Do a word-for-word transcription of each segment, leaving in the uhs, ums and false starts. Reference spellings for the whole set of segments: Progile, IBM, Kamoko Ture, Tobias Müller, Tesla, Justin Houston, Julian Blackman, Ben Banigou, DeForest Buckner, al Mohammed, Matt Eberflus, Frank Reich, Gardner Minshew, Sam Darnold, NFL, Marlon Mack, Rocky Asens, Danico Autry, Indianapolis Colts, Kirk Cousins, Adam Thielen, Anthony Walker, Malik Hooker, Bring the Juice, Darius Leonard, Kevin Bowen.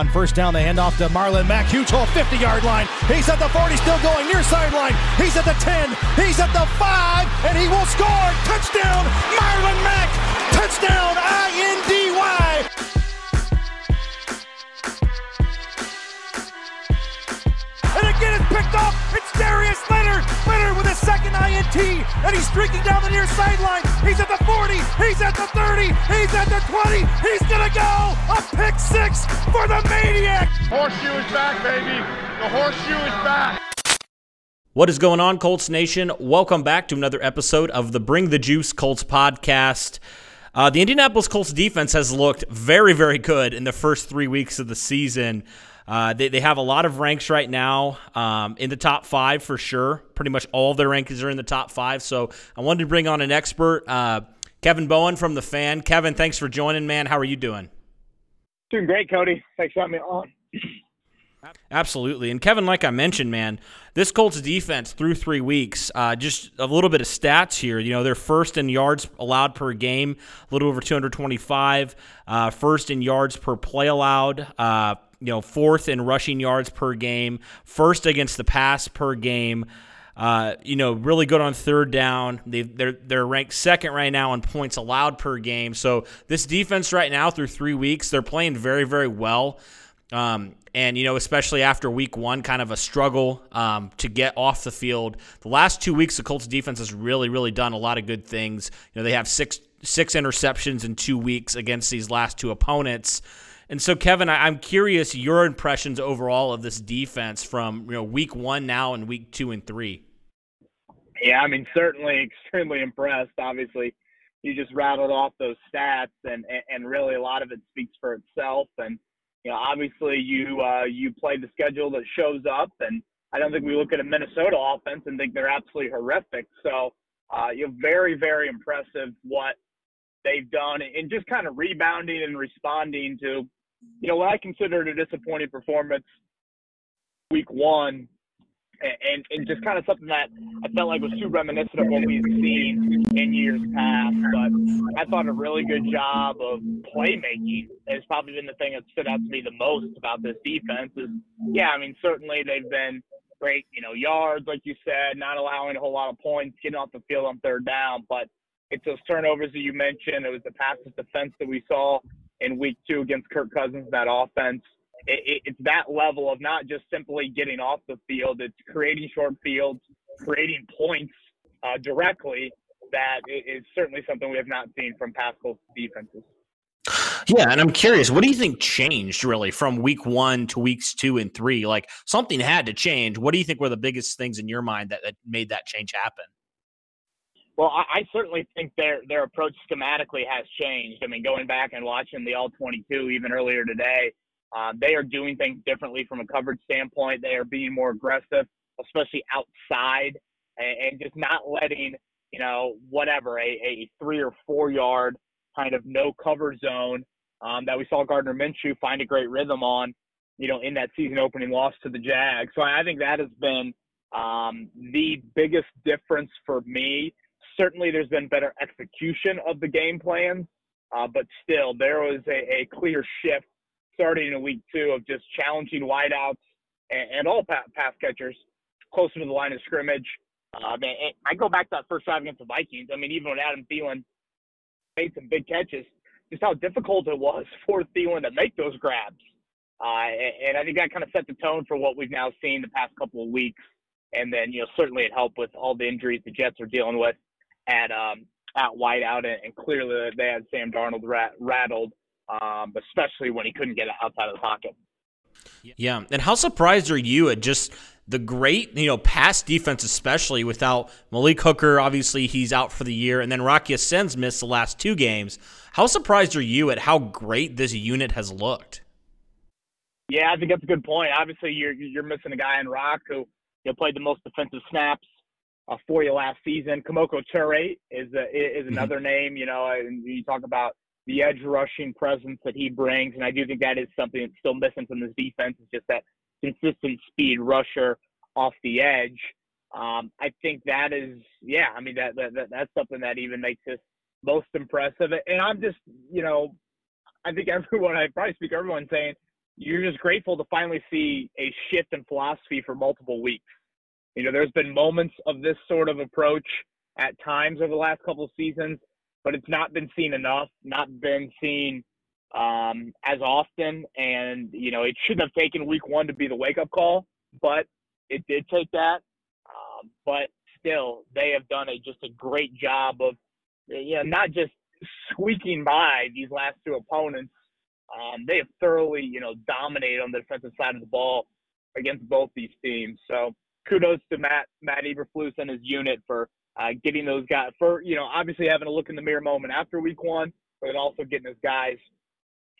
On first down, they hand off to Marlon Mack. Huge hole, fifty-yard line. He's at the forty, still going, near sideline. He's at the ten, he's at the five, and he will score. Touchdown, Marlon Mack. Touchdown, I N D Y. And again, it's picked off. It's Darius Leonard. Leonard with a second I N T, and he's streaking down the near sideline. He's at the forty, he's at the thirty, he's at the twenty. He's going to go. A pick six for the Maniac. Horseshoe is back, baby. The horseshoe is back. What is going on, Colts Nation? Welcome back to another episode of the Bring the Juice Colts podcast. Uh, the Indianapolis Colts defense has looked very, very good in the first three weeks of the season. Uh, they, they have a lot of ranks right now um, in the top five for sure. Pretty much all of their rankings are in the top five. So I wanted to bring on an expert, uh, Kevin Bowen from The Fan. Kevin, thanks for joining, man. How are you doing? Doing great, Cody. Thanks for having me on. Absolutely. And Kevin, like I mentioned, man, this Colts defense through three weeks, uh, just a little bit of stats here. You know, they're first in yards allowed per game, a little over two hundred twenty-five, uh, first in yards per play allowed, uh, you know, fourth in rushing yards per game, first against the pass per game, uh, you know, really good on third down. They, they're, they're ranked second right now in points allowed per game. So this defense right now through three weeks, they're playing very, very well. Um, and, you know, especially after week one, kind of a struggle um, to get off the field. The last two weeks, the Colts defense has really, really done a lot of good things. You know, they have six six interceptions in two weeks against these last two opponents. And so, Kevin, I, I'm curious your impressions overall of this defense from, you know, week one now and week two and three. Yeah, I mean, certainly extremely impressed. Obviously, you just rattled off those stats, and, and really a lot of it speaks for itself. And, you know, obviously you uh, you play the schedule that shows up, and I don't think we look at a Minnesota offense and think they're absolutely horrific. So uh, you're very, very impressive what they've done in just kind of rebounding and responding to, you know, what I considered a disappointing performance week one, and, and, and just kind of something that I felt like was too reminiscent of what we've seen in years past. But I thought a really good job of playmaking has probably been the thing that stood out to me the most about this defense. Is, yeah, I mean, certainly they've been great, you know, yards, like you said, not allowing a whole lot of points, getting off the field on third down. But it's those turnovers that you mentioned. It was the passive defense that we saw in week two against Kirk Cousins, that offense. It, it, it's that level of not just simply getting off the field. It's creating short fields, creating points uh, directly. That is certainly something we have not seen from past Colts defenses. Yeah, and I'm curious, what do you think changed really from week one to weeks two and three? Like, something had to change. What do you think were the biggest things in your mind that, that made that change happen? Well, I, I certainly think their their approach schematically has changed. I mean, going back and watching the all twenty-two even earlier today, uh, they are doing things differently from a coverage standpoint. They are being more aggressive, especially outside, and, and just not letting – you know, whatever, a, a three or four yard kind of no cover zone um, that we saw Gardner Minshew find a great rhythm on, you know, in that season opening loss to the Jags. So I think that has been um, the biggest difference for me. Certainly there's been better execution of the game plan, uh, but still there was a, a clear shift starting in week two of just challenging wideouts and, and all pa- pass catchers closer to the line of scrimmage. Uh, man, I go back to that first drive against the Vikings. I mean, even when Adam Thielen made some big catches, just how difficult it was for Thielen to make those grabs. Uh, and I think that kind of set the tone for what we've now seen the past couple of weeks. And then, you know, certainly it helped with all the injuries the Jets are dealing with at um, at wideout. And clearly they had Sam Darnold rat- rattled, um, especially when he couldn't get it outside of the pocket. Yeah, and how surprised are you at just the great, you know, pass defense, especially without Malik Hooker? Obviously, he's out for the year, and then Rocky Asens missed the last two games. How surprised are you at how great this unit has looked? Yeah, I think that's a good point. Obviously, you're you're missing a guy in Rock who, you know, played the most defensive snaps uh, for you last season. Kamoko Ture is a, is another mm-hmm. name. You know, and you talk about the edge rushing presence that he brings, and I do think that is something that's still missing from this defense, is just that consistent speed rusher off the edge. Um, I think that is, yeah, I mean, that, that that's something that even makes this most impressive. And I'm just, you know, I think everyone, I probably speak everyone saying, you're just grateful to finally see a shift in philosophy for multiple weeks. You know, there's been moments of this sort of approach at times over the last couple of seasons, but it's not been seen enough, not been seen um, as often. And, you know, it shouldn't have taken week one to be the wake-up call, but it did take that. Um, but still, they have done a, just a great job of, you know, not just squeaking by these last two opponents. Um, they have thoroughly, you know, dominated on the defensive side of the ball against both these teams. So kudos to Matt, Matt Eberflus and his unit for uh, getting those guys for, you know, obviously having a look in the mirror moment after week one, but also getting those guys,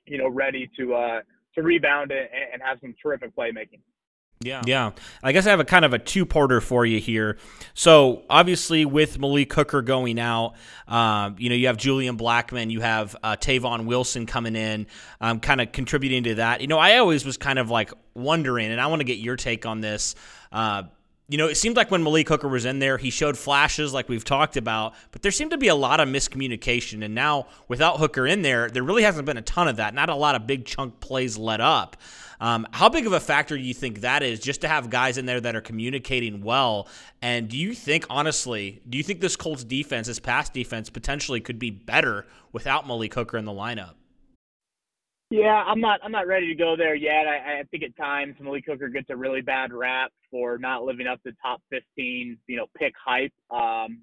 you know, ready to, uh, to rebound and, and have some terrific playmaking. Yeah. Yeah. I guess I have a kind of a two-parter for you here. So, obviously, with Malik Hooker going out, um, you know, you have Julian Blackman, you have uh, Tavon Wilson coming in, um, kind of contributing to that. You know, I always was kind of like wondering, and I want to get your take on this. Uh, you know, it seemed like when Malik Hooker was in there, he showed flashes like we've talked about, but there seemed to be a lot of miscommunication. And now, without Hooker in there, there really hasn't been a ton of that, not a lot of big chunk plays let up. Um, how big of a factor do you think that is, just to have guys in there that are communicating well? And do you think, honestly, do you think this Colts defense, this pass defense, potentially could be better without Malik Hooker in the lineup? Yeah, I'm not I'm not ready to go there yet. I, I think at times Malik Hooker gets a really bad rap for not living up to top fifteen, you know, pick hype. Um,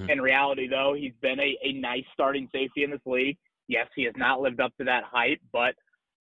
mm-hmm. In reality, though, he's been a, a nice starting safety in this league. Yes, he has not lived up to that hype, but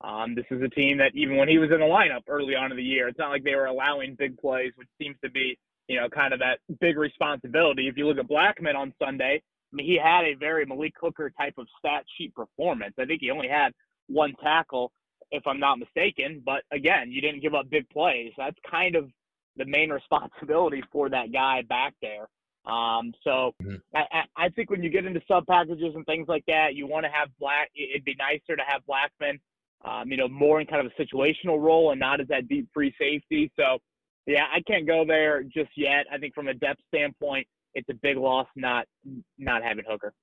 Um, this is a team that even when he was in the lineup early on in the year, it's not like they were allowing big plays, which seems to be, you know, kind of that big responsibility. If you look at Blackman on Sunday, I mean, he had a very Malik Hooker type of stat sheet performance. I think he only had one tackle, if I'm not mistaken. But again, you didn't give up big plays. That's kind of the main responsibility for that guy back there. Um, so mm-hmm. I, I think when you get into sub packages and things like that, you want to have Black. It'd be nicer to have Blackman Um, you know, more in kind of a situational role and not as that deep free safety. So, yeah, I can't go there just yet. I think from a depth standpoint, it's a big loss not not having Hooker.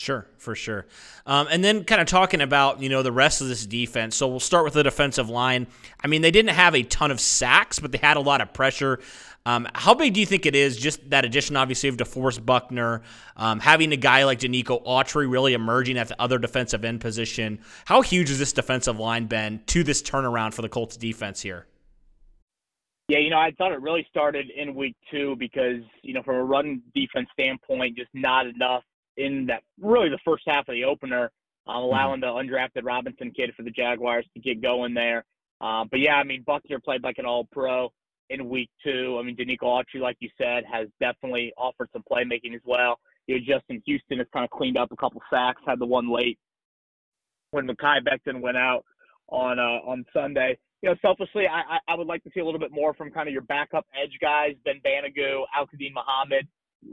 Sure, for sure. Um, and then kind of talking about, you know, the rest of this defense. So we'll start with the defensive line. I mean, they didn't have a ton of sacks, but they had a lot of pressure. Um, how big do you think it is, just that addition, obviously, of DeForest Buckner, um, having a guy like Danico Autry really emerging at the other defensive end position? How huge has this defensive line been to this turnaround for the Colts defense here? Yeah, you know, I thought it really started in week two because, you know, from a run defense standpoint, just not enough in that really the first half of the opener, um, allowing mm-hmm. the undrafted Robinson kid for the Jaguars to get going there. Uh, but, yeah, I mean, Buckner played like an all-pro in week two. I mean, Danico Autry, like you said, has definitely offered some playmaking as well. You know, Justin Houston has kind of cleaned up a couple sacks, had the one late when Makai Beckton went out on uh, on Sunday. You know, selfishly, I, I would like to see a little bit more from kind of your backup edge guys, Ben Banigou, al Mohammed.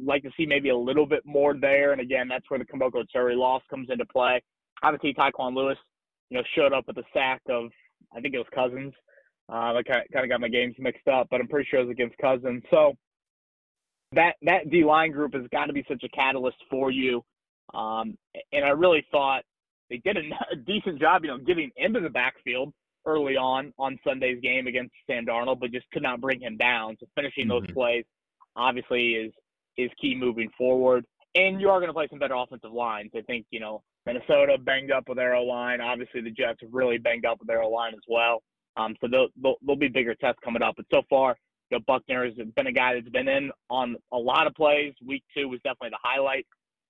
Like to see maybe a little bit more there. And again, that's where the Kamoko Ture loss comes into play. Obviously, Tyquan Lewis, you know, showed up with a sack of, I think it was Cousins. Uh, I kind of got my games mixed up, but I'm pretty sure it was against Cousins. So that that D-line group has got to be such a catalyst for you. Um, and I really thought they did a, a decent job, you know, getting into the backfield early on on Sunday's game against Sam Darnold, but just could not bring him down. So finishing mm-hmm. those plays obviously is is key moving forward. And you are going to play some better offensive lines. I think, you know, Minnesota banged up with their O-line. Obviously, the Jets have really banged up with their O-line as well. Um, so they'll, they'll, there'll be bigger tests coming up. But so far, you know, Buckner has been a guy that's been in on a lot of plays. Week two was definitely the highlight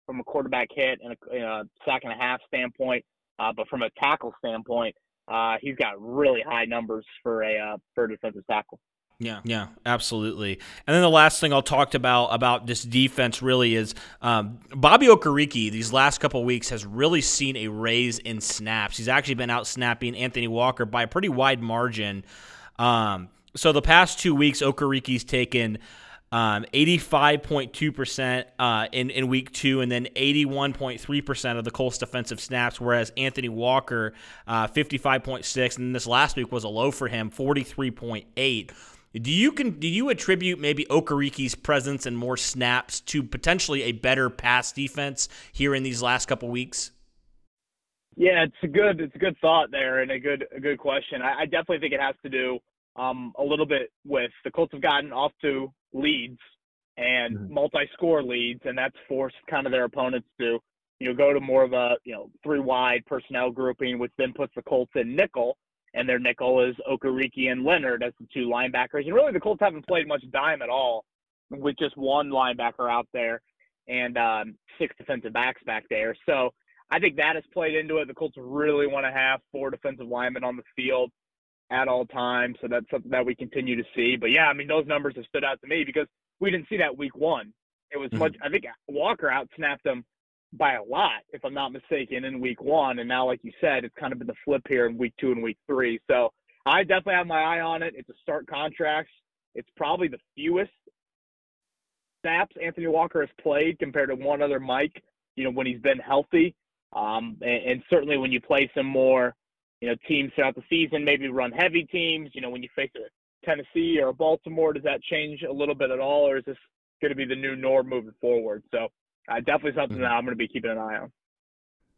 from a quarterback hit and a, you know, sack and a half standpoint. Uh, but from a tackle standpoint, uh, he's got really high numbers for a, uh, for a defensive tackle. Yeah, yeah, absolutely. And then the last thing I'll talk about about this defense really is um, Bobby Okereke. These last couple of weeks has really seen a raise in snaps. He's actually been out snapping Anthony Walker by a pretty wide margin. Um, so the past two weeks, Okereke's taken um, eighty-five point two percent uh, in, in week two and then eighty-one point three percent of the Colts defensive snaps, whereas Anthony Walker, uh, fifty-five point six percent, and this last week was a low for him, forty-three point eight percent. Do you can do you attribute maybe Okereke's presence and more snaps to potentially a better pass defense here in these last couple weeks? Yeah, it's a good it's a good thought there and a good a good question. I, I definitely think it has to do um, a little bit with the Colts have gotten off to leads and mm-hmm. multi-score leads, and that's forced kind of their opponents to you know go to more of a you know three wide personnel grouping, which then puts the Colts in nickel, and their nickel is Okereke and Leonard as the two linebackers. And really, the Colts haven't played much dime at all with just one linebacker out there and um, six defensive backs back there. So I think that has played into it. The Colts really want to have four defensive linemen on the field at all times, so that's something that we continue to see. But, yeah, I mean, those numbers have stood out to me because we didn't see that week one. It was much – I think Walker out-snapped them by a lot, if I'm not mistaken, in week one. And now, like you said, it's kind of been the flip here in week two and week three. So I definitely have my eye on it. It's a start contract. It's probably the fewest snaps Anthony Walker has played compared to one other Mike, you know, when he's been healthy. Um, and, and certainly when you play some more, you know, teams throughout the season, maybe run heavy teams, you know, when you face a Tennessee or a Baltimore, does that change a little bit at all? Or is this going to be the new norm moving forward? So uh, definitely something that I'm going to be keeping an eye on.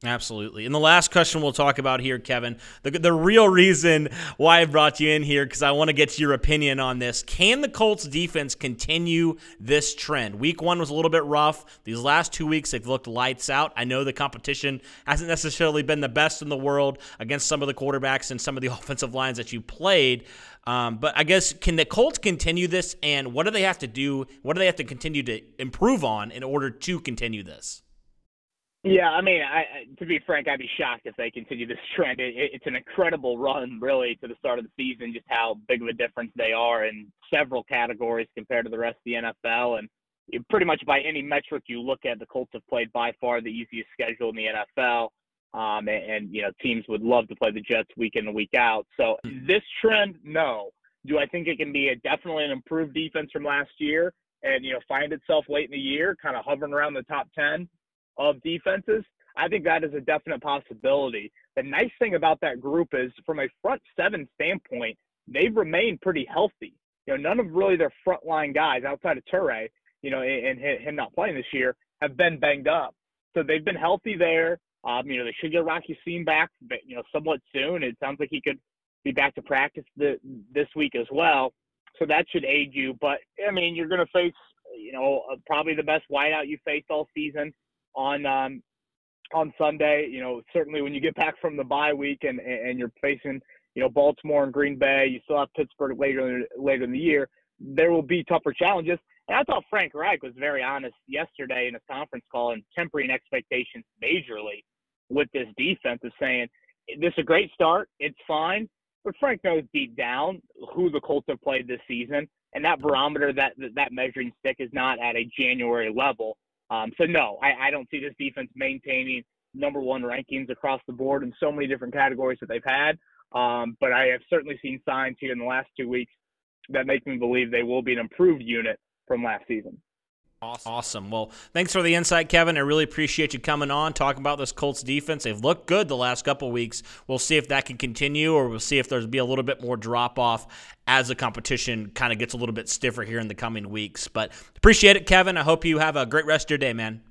Absolutely. And the last question we'll talk about here, Kevin, the the real reason why I brought you in here, because I want to get your opinion on this. Can the Colts defense continue this trend? Week one was a little bit rough. These last two weeks, they've looked lights out. I know the competition hasn't necessarily been the best in the world against some of the quarterbacks and some of the offensive lines that you played. Um, but I guess, can the Colts continue this? And what do they have to do? What do they have to continue to improve on in order to continue this? Yeah, I mean, I, to be frank, I'd be shocked if they continue this trend. It, it, it's an incredible run, really, to the start of the season, just how big of a difference they are in several categories compared to the rest of the N F L. And it, pretty much by any metric you look at, the Colts have played by far the easiest schedule in the N F L. Um, and, and, you know, teams would love to play the Jets week in and week out. So this trend, no. Do I think it can be a, definitely an improved defense from last year and, you know, find itself late in the year, kind of hovering around the top ten? Of defenses, I think that is a definite possibility. The nice thing about that group is, from a front seven standpoint, they've remained pretty healthy. You know, none of really their frontline guys outside of Ture, you know, and, and him not playing this year, have been banged up. So they've been healthy there. Um, you know, they should get Rocky Asens back, but, you know, somewhat soon. It sounds like he could be back to practice the, this week as well. So that should aid you. But I mean, you're going to face, you know, probably the best wideout you faced all season. On um, on Sunday, you know, certainly when you get back from the bye week and, and you're facing, you know, Baltimore and Green Bay, you still have Pittsburgh later later in the year, there will be tougher challenges. And I thought Frank Reich was very honest yesterday in a conference call and tempering expectations majorly with this defense of saying, this is a great start, it's fine. But Frank knows deep down who the Colts have played this season, and that barometer, that that measuring stick is not at a January level. Um, so, no, I, I don't see this defense maintaining number one rankings across the board in so many different categories that they've had. Um, but I have certainly seen signs here in the last two weeks that make me believe they will be an improved unit from last season. Awesome. Awesome. Well, thanks for the insight, Kevin. I really appreciate you coming on, talking about this Colts defense. They've looked good the last couple of weeks. We'll see if that can continue, or we'll see if there'll be a little bit more drop-off as the competition kind of gets a little bit stiffer here in the coming weeks. But appreciate it, Kevin. I hope you have a great rest of your day, man.